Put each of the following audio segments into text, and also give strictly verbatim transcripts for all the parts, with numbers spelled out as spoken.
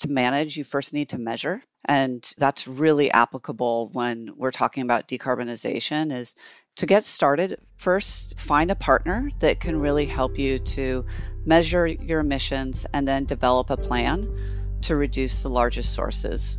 to manage, you first need to measure. And that's really applicable when we're talking about decarbonization, is to get started, first find a partner that can really help you to measure your emissions and then develop a plan to reduce the largest sources.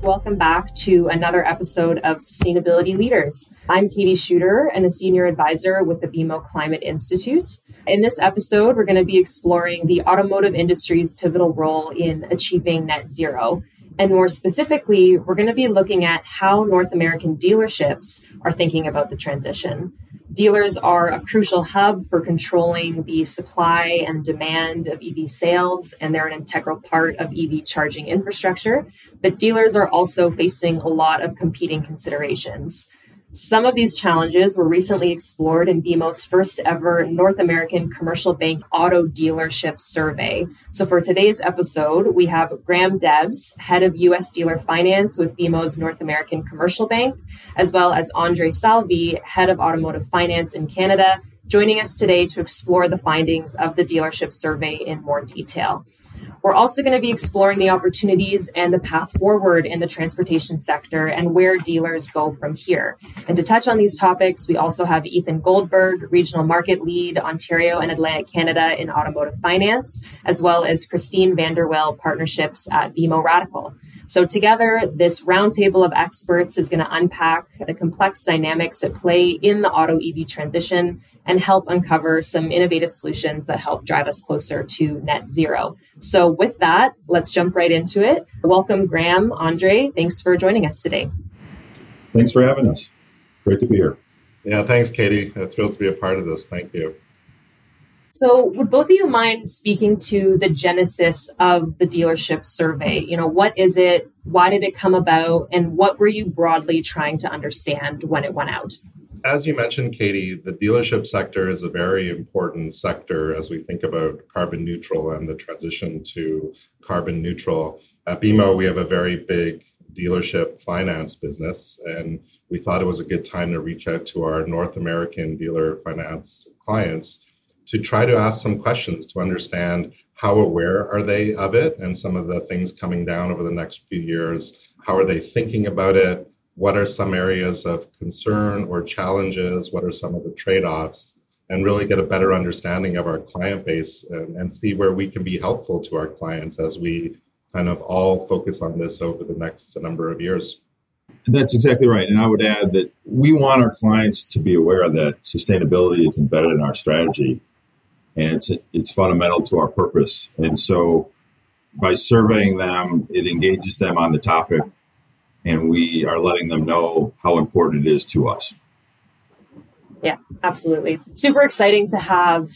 Welcome back to another episode of Sustainability Leaders. I'm Katie Schuter and a senior advisor with the B M O Climate Institute. In this episode, we're going to be exploring the automotive industry's pivotal role in achieving net zero. And more specifically, we're going to be looking at how North American dealerships are thinking about the transition. Dealers are a crucial hub for controlling the supply and demand of E V sales, and they're an integral part of E V charging infrastructure. But dealers are also facing a lot of competing considerations. Some of these challenges were recently explored in B M O's first ever North American Commercial Bank Auto Dealership Survey. So for today's episode, we have Graham Debs, head of U S Dealer Finance with B M O's North American Commercial Bank, as well as Andre Salvi, head of Automotive Finance in Canada, joining us today to explore the findings of the dealership survey in more detail. We're also going to be exploring the opportunities and the path forward in the transportation sector and where dealers go from here. And to touch on these topics, we also have Ethan Goldberg, Regional Market Lead, Ontario and Atlantic Canada in Automotive Finance, as well as Christine Vanderwiel, Partnerships at B M O Radicle. So together, this roundtable of experts is going to unpack the complex dynamics at play in the auto E V transition and help uncover some innovative solutions that help drive us closer to net zero. So with that, let's jump right into it. Welcome, Graham, Andre. Thanks for joining us today. Thanks for having us. Great to be here. Yeah, thanks, Katie. I'm thrilled to be a part of this. Thank you. So would both of you mind speaking to the genesis of the dealership survey? You know, what is it? Why did it come about? And what were you broadly trying to understand when it went out? As you mentioned, Katie, the dealership sector is a very important sector as we think about carbon neutral and the transition to carbon neutral. At B M O, we have a very big dealership finance business, and we thought it was a good time to reach out to our North American dealer finance clients to try to ask some questions to understand how aware are they of it and some of the things coming down over the next few years. How are they thinking about it? What are some areas of concern or challenges? What are some of the trade-offs? And really get a better understanding of our client base and, and see where we can be helpful to our clients as we kind of all focus on this over the next number of years. That's exactly right. And I would add that we want our clients to be aware that sustainability is embedded in our strategy. And it's it's fundamental to our purpose. And so by surveying them, it engages them on the topic, and we are letting them know how important it is to us. Yeah, absolutely. It's super exciting to have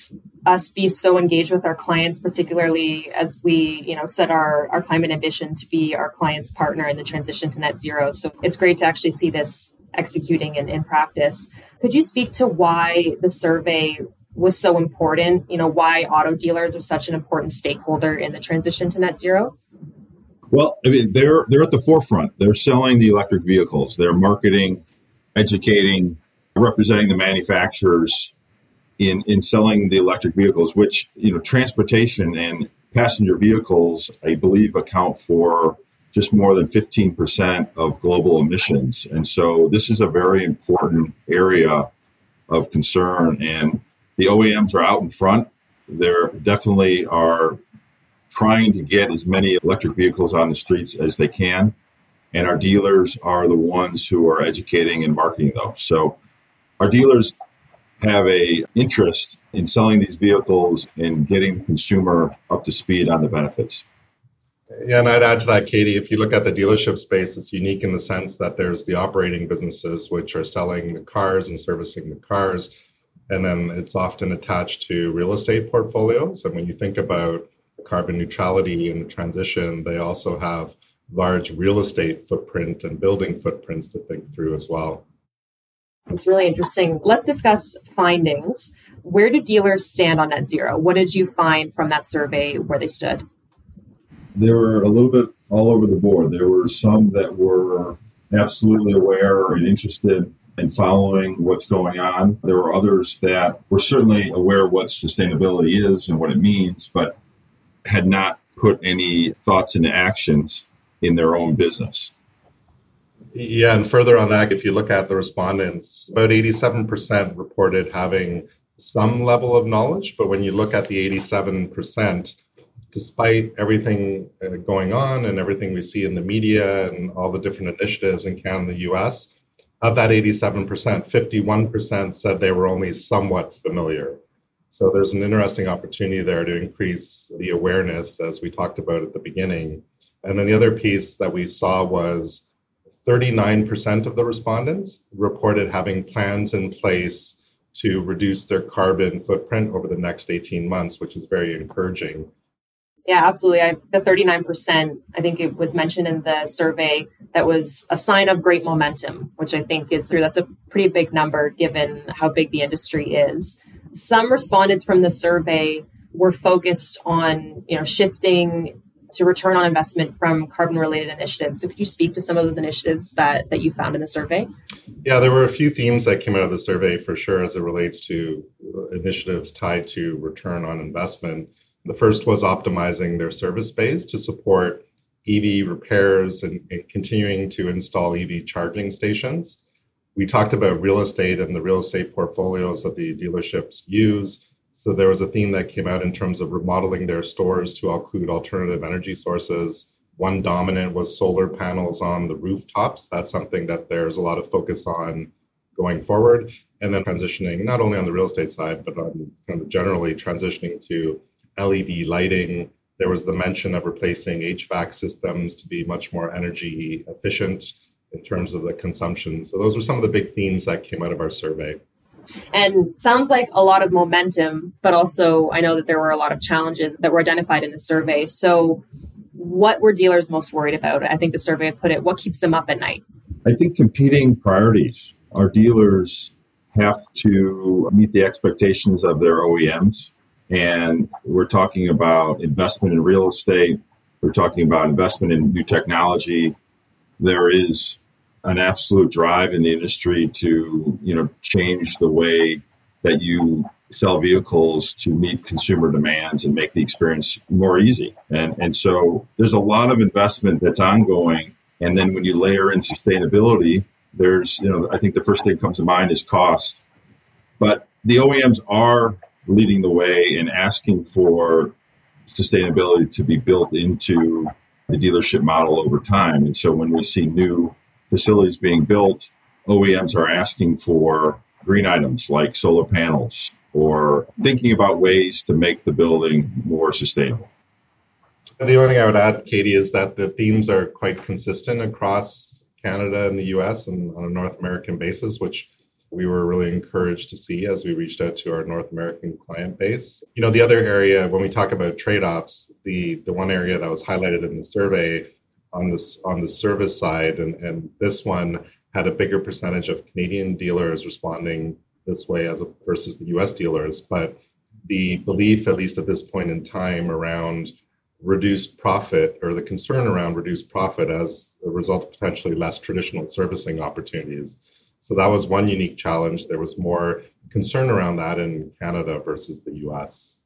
us be so engaged with our clients, particularly as we, you know, set our, our climate ambition to be our clients' partner in the transition to net zero. So it's great to actually see this executing in, in practice. Could you speak to why the survey was so important, you know, why auto dealers are such an important stakeholder in the transition to net zero? Well, I mean, they're they're at the forefront. They're selling the electric vehicles. They're marketing, educating, representing the manufacturers in, in selling the electric vehicles, which, you know, transportation and passenger vehicles, I believe, account for just more than fifteen percent of global emissions. And so this is a very important area of concern. And the O E Ms are out in front. They definitely are trying to get as many electric vehicles on the streets as they can. And our dealers are the ones who are educating and marketing those. So our dealers have an interest in selling these vehicles and getting the consumer up to speed on the benefits. Yeah, and I'd add to that, Katie, if you look at the dealership space, it's unique in the sense that there's the operating businesses, which are selling the cars and servicing the cars. And then it's often attached to real estate portfolios. And when you think about carbon neutrality and the transition, they also have large real estate footprint and building footprints to think through as well. It's really interesting. Let's discuss findings. Where do dealers stand on net zero? What did you find from that survey where they stood? They were a little bit all over the board. There were some that were absolutely aware and interested in following what's going on. There were others that were certainly aware what sustainability is and what it means, but had not put any thoughts into actions in their own business. Yeah, and further on that, if you look at the respondents, about eighty-seven percent reported having some level of knowledge. But when you look at the eighty-seven percent, despite everything going on and everything we see in the media and all the different initiatives in Canada and the U S, of that eighty-seven percent, fifty-one percent said they were only somewhat familiar. So there's an interesting opportunity there to increase the awareness, as we talked about at the beginning. And then the other piece that we saw was thirty-nine percent of the respondents reported having plans in place to reduce their carbon footprint over the next eighteen months, which is very encouraging. Yeah, absolutely. I, the thirty-nine percent, I think it was mentioned in the survey, that was a sign of great momentum, which I think is true. That's a pretty big number given how big the industry is. Some respondents from the survey were focused on, you know, shifting to return on investment from carbon-related initiatives. So could you speak to some of those initiatives that, that you found in the survey? Yeah, there were a few themes that came out of the survey for sure as it relates to initiatives tied to return on investment. The first was optimizing their service base to support E V repairs and, and continuing to install E V charging stations. We talked about real estate and the real estate portfolios that the dealerships use. So there was a theme that came out in terms of remodeling their stores to include alternative energy sources. One dominant was solar panels on the rooftops. That's something that there's a lot of focus on going forward. And then transitioning, not only on the real estate side, but on kind of generally transitioning to L E D lighting. There was the mention of replacing H V A C systems to be much more energy efficient in terms of the consumption. So those were some of the big themes that came out of our survey. And sounds like a lot of momentum, but also I know that there were a lot of challenges that were identified in the survey. So what were dealers most worried about? I think the survey put it, what keeps them up at night? I think competing priorities. Our dealers have to meet the expectations of their O E Ms. And we're talking about investment in real estate. We're talking about investment in new technology. There is an absolute drive in the industry to, you know, change the way that you sell vehicles to meet consumer demands and make the experience more easy. And and so there's a lot of investment that's ongoing. And then when you layer in sustainability, there's, you know, I think the first thing that comes to mind is cost. But the O E Ms are leading the way and asking for sustainability to be built into the dealership model over time. And so when we see new facilities being built, O E Ms are asking for green items like solar panels or thinking about ways to make the building more sustainable. The only thing I would add, Katie, is that the themes are quite consistent across Canada and the U S and on a North American basis, which we were really encouraged to see as we reached out to our North American client base. You know, the other area, when we talk about trade-offs, the, the one area that was highlighted in the survey on this on the service side, and, and this one had a bigger percentage of Canadian dealers responding this way as a, versus the U S dealers. But the belief, at least at this point in time, around reduced profit, or the concern around reduced profit as a result of potentially less traditional servicing opportunities. So that was one unique challenge. There was more concern around that in Canada versus the U S.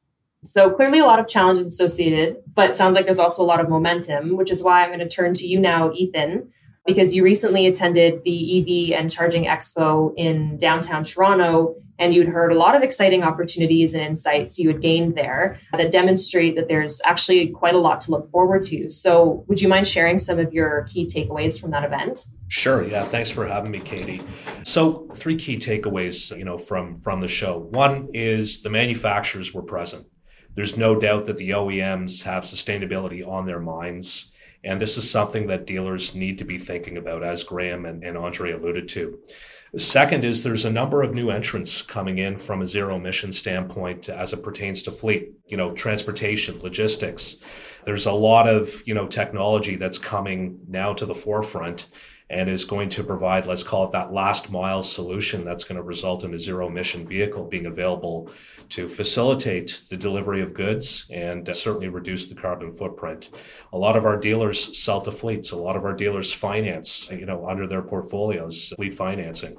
So clearly a lot of challenges associated, but it sounds like there's also a lot of momentum, which is why I'm going to turn to you now, Ethan, because you recently attended the E V and Charging Expo in downtown Toronto, and you'd heard a lot of exciting opportunities and insights you had gained there that demonstrate that there's actually quite a lot to look forward to. So would you mind sharing some of your key takeaways from that event? Sure. Yeah. Thanks for having me, Katie. So three key takeaways, you know, from, from the show. One is the manufacturers were present. There's no doubt that the O E Ms have sustainability on their minds. And this is something that dealers need to be thinking about, as Graham and, and Andre alluded to. Second is there's a number of new entrants coming in from a zero emission standpoint as it pertains to fleet, you know, transportation, logistics. There's a lot of, you know, technology that's coming now to the forefront and is going to provide, let's call it that last mile solution that's going to result in a zero emission vehicle being available to facilitate the delivery of goods and certainly reduce the carbon footprint. A lot of our dealers sell to fleets. A lot of our dealers finance, you know, under their portfolios, fleet financing.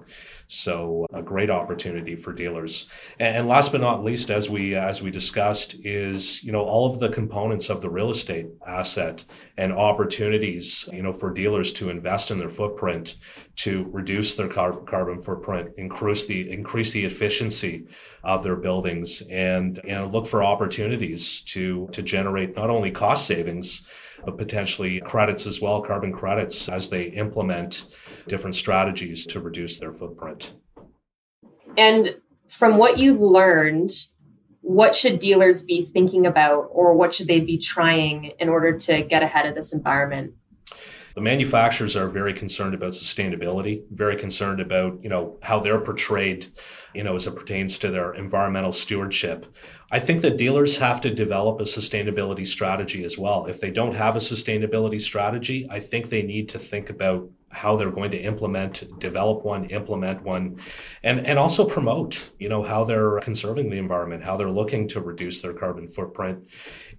So a great opportunity for dealers. And last but not least, as we as we discussed, is, you know, all of the components of the real estate asset and opportunities, you know, for dealers to invest in their footprint, to reduce their car- carbon footprint, increase the increase the efficiency of their buildings, and, and look for opportunities to, to generate not only cost savings, but potentially credits as well, carbon credits, as they implement different strategies to reduce their footprint. And from what you've learned, what should dealers be thinking about, or what should they be trying in order to get ahead of this environment? The manufacturers are very concerned about sustainability, very concerned about, you know, how they're portrayed, you know, as it pertains to their environmental stewardship. I think that dealers have to develop a sustainability strategy as well. If they don't have a sustainability strategy, I think they need to think about how they're going to implement, develop one, implement one, and, and also promote, you know, how they're conserving the environment, how they're looking to reduce their carbon footprint.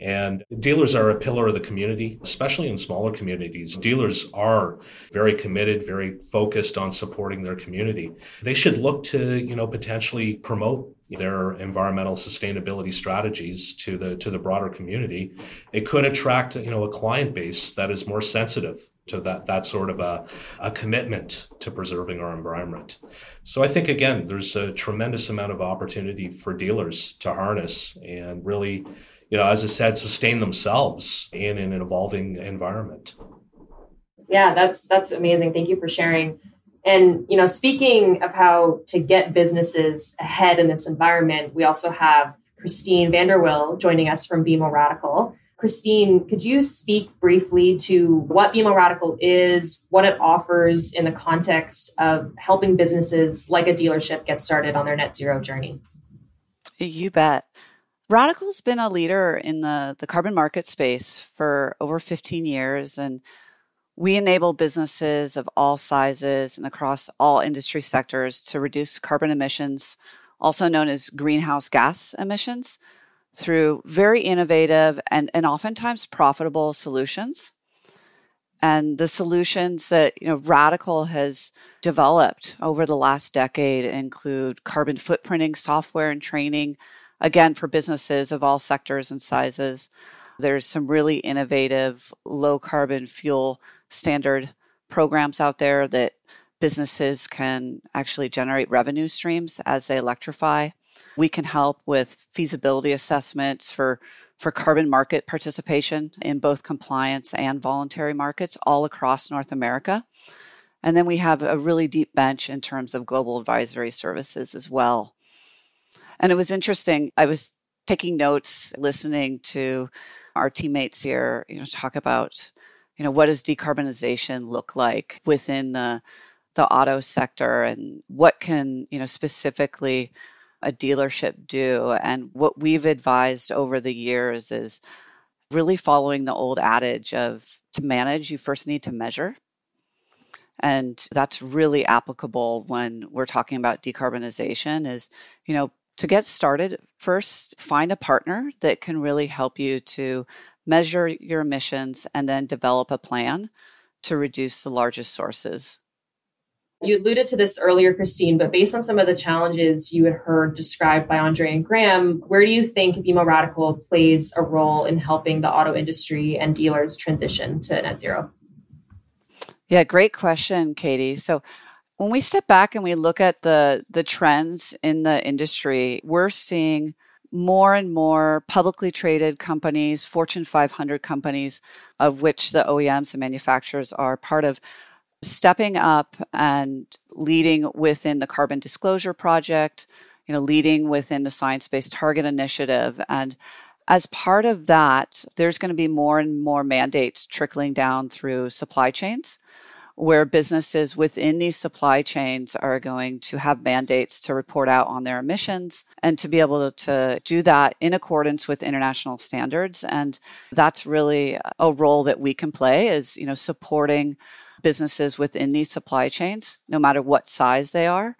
And dealers are a pillar of the community, especially in smaller communities. Dealers are very committed, very focused on supporting their community. They should look to, you know, potentially promote their environmental sustainability strategies to the to the broader community. It could attract, you know, a client base that is more sensitive to that that sort of a, a commitment to preserving our environment. So I think, again, there's a tremendous amount of opportunity for dealers to harness and really, you know, as I said, sustain themselves in an evolving environment. Yeah, that's that's amazing. Thank you for sharing. And, you know, speaking of how to get businesses ahead in this environment, we also have Christine Vanderwiel joining us from B M O Radicle. Christine, could you speak briefly to what B M O Radicle is, what it offers in the context of helping businesses like a dealership get started on their net zero journey? You bet. Radical's been a leader in the, the carbon market space for over fifteen years, and we enable businesses of all sizes and across all industry sectors to reduce carbon emissions, also known as greenhouse gas emissions, through very innovative and, and oftentimes profitable solutions. And the solutions that, you know, Radicle has developed over the last decade include carbon footprinting software and training, again, for businesses of all sectors and sizes. There's some really innovative low carbon fuel standard programs out there that businesses can actually generate revenue streams as they electrify. We can help with feasibility assessments for, for carbon market participation in both compliance and voluntary markets all across North America. And then we have a really deep bench in terms of global advisory services as well. And it was interesting. I was taking notes, listening to our teammates here, you know, talk about, you know, what does decarbonization look like within the, the auto sector, and what can, you know, specifically a dealership do? And what we've advised over the years is really following the old adage of, to manage, you first need to measure. And that's really applicable when we're talking about decarbonization is, you know, to get started, first find a partner that can really help you to measure your emissions and then develop a plan to reduce the largest sources. You alluded to this earlier, Christine, but based on some of the challenges you had heard described by Andre and Graham, where do you think B M O Radicle plays a role in helping the auto industry and dealers transition to net zero? Yeah, great question, Katie. So when we step back and we look at the, the trends in the industry, we're seeing more and more publicly traded companies, Fortune five hundred companies, of which the O E Ms and manufacturers are part of, stepping up and leading within the Carbon Disclosure Project, you know, leading within the Science Based Target Initiative, and As part of that, there's going to be more and more mandates trickling down through supply chains, where businesses within these supply chains are going to have mandates to report out on their emissions and to be able to do that in accordance with international standards. And that's really a role that we can play, is, you know, supporting businesses within these supply chains, no matter what size they are,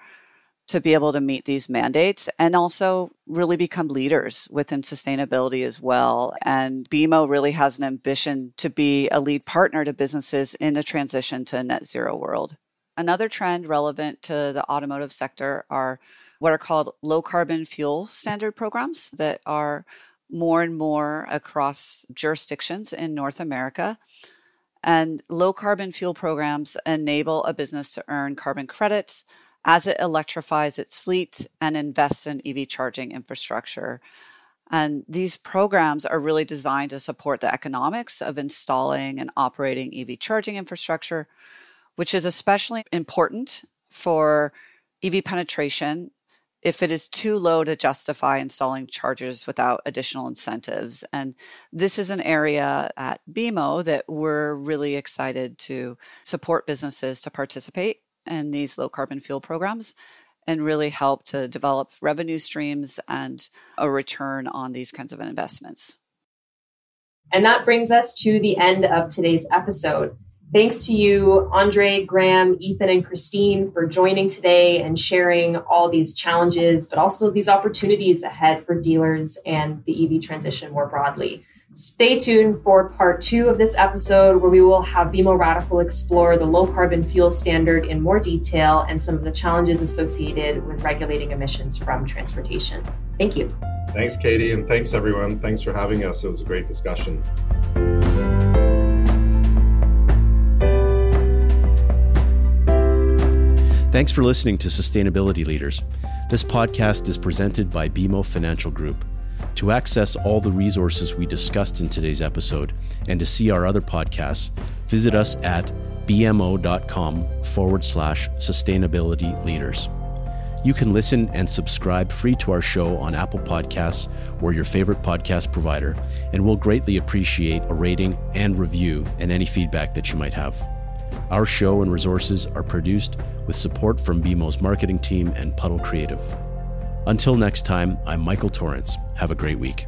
to be able to meet these mandates and also really become leaders within sustainability as well. And B M O really has an ambition to be a lead partner to businesses in the transition to a net zero world. Another trend relevant to the automotive sector are what are called low carbon fuel standard programs that are more and more across jurisdictions in North America. And low carbon fuel programs enable a business to earn carbon credits as it electrifies its fleet and invests in E V charging infrastructure. And these programs are really designed to support the economics of installing and operating E V charging infrastructure, which is especially important for E V penetration if it is too low to justify installing chargers without additional incentives. And this is an area at B M O that we're really excited to support businesses to participate and these low carbon fuel programs and really help to develop revenue streams and a return on these kinds of investments. And that brings us to the end of today's episode. Thanks to you, Andre, Graham, Ethan, and Christine for joining today and sharing all these challenges, but also these opportunities ahead for dealers and the E V transition more broadly. Stay tuned for part two of this episode, where we will have B M O Radicle explore the low carbon fuel standard in more detail and some of the challenges associated with regulating emissions from transportation. Thank you. Thanks, Katie, and thanks, everyone. Thanks for having us. It was a great discussion. Thanks for listening to Sustainability Leaders. This podcast is presented by B M O Financial Group. To access all the resources we discussed in today's episode and to see our other podcasts, visit us at bmo.com forward slash sustainability leaders. You can listen and subscribe free to our show on Apple Podcasts or your favorite podcast provider, and we'll greatly appreciate a rating and review and any feedback that you might have. Our show and resources are produced with support from B M O's marketing team and Puddle Creative. Until next time, I'm Michael Torrance. Have a great week.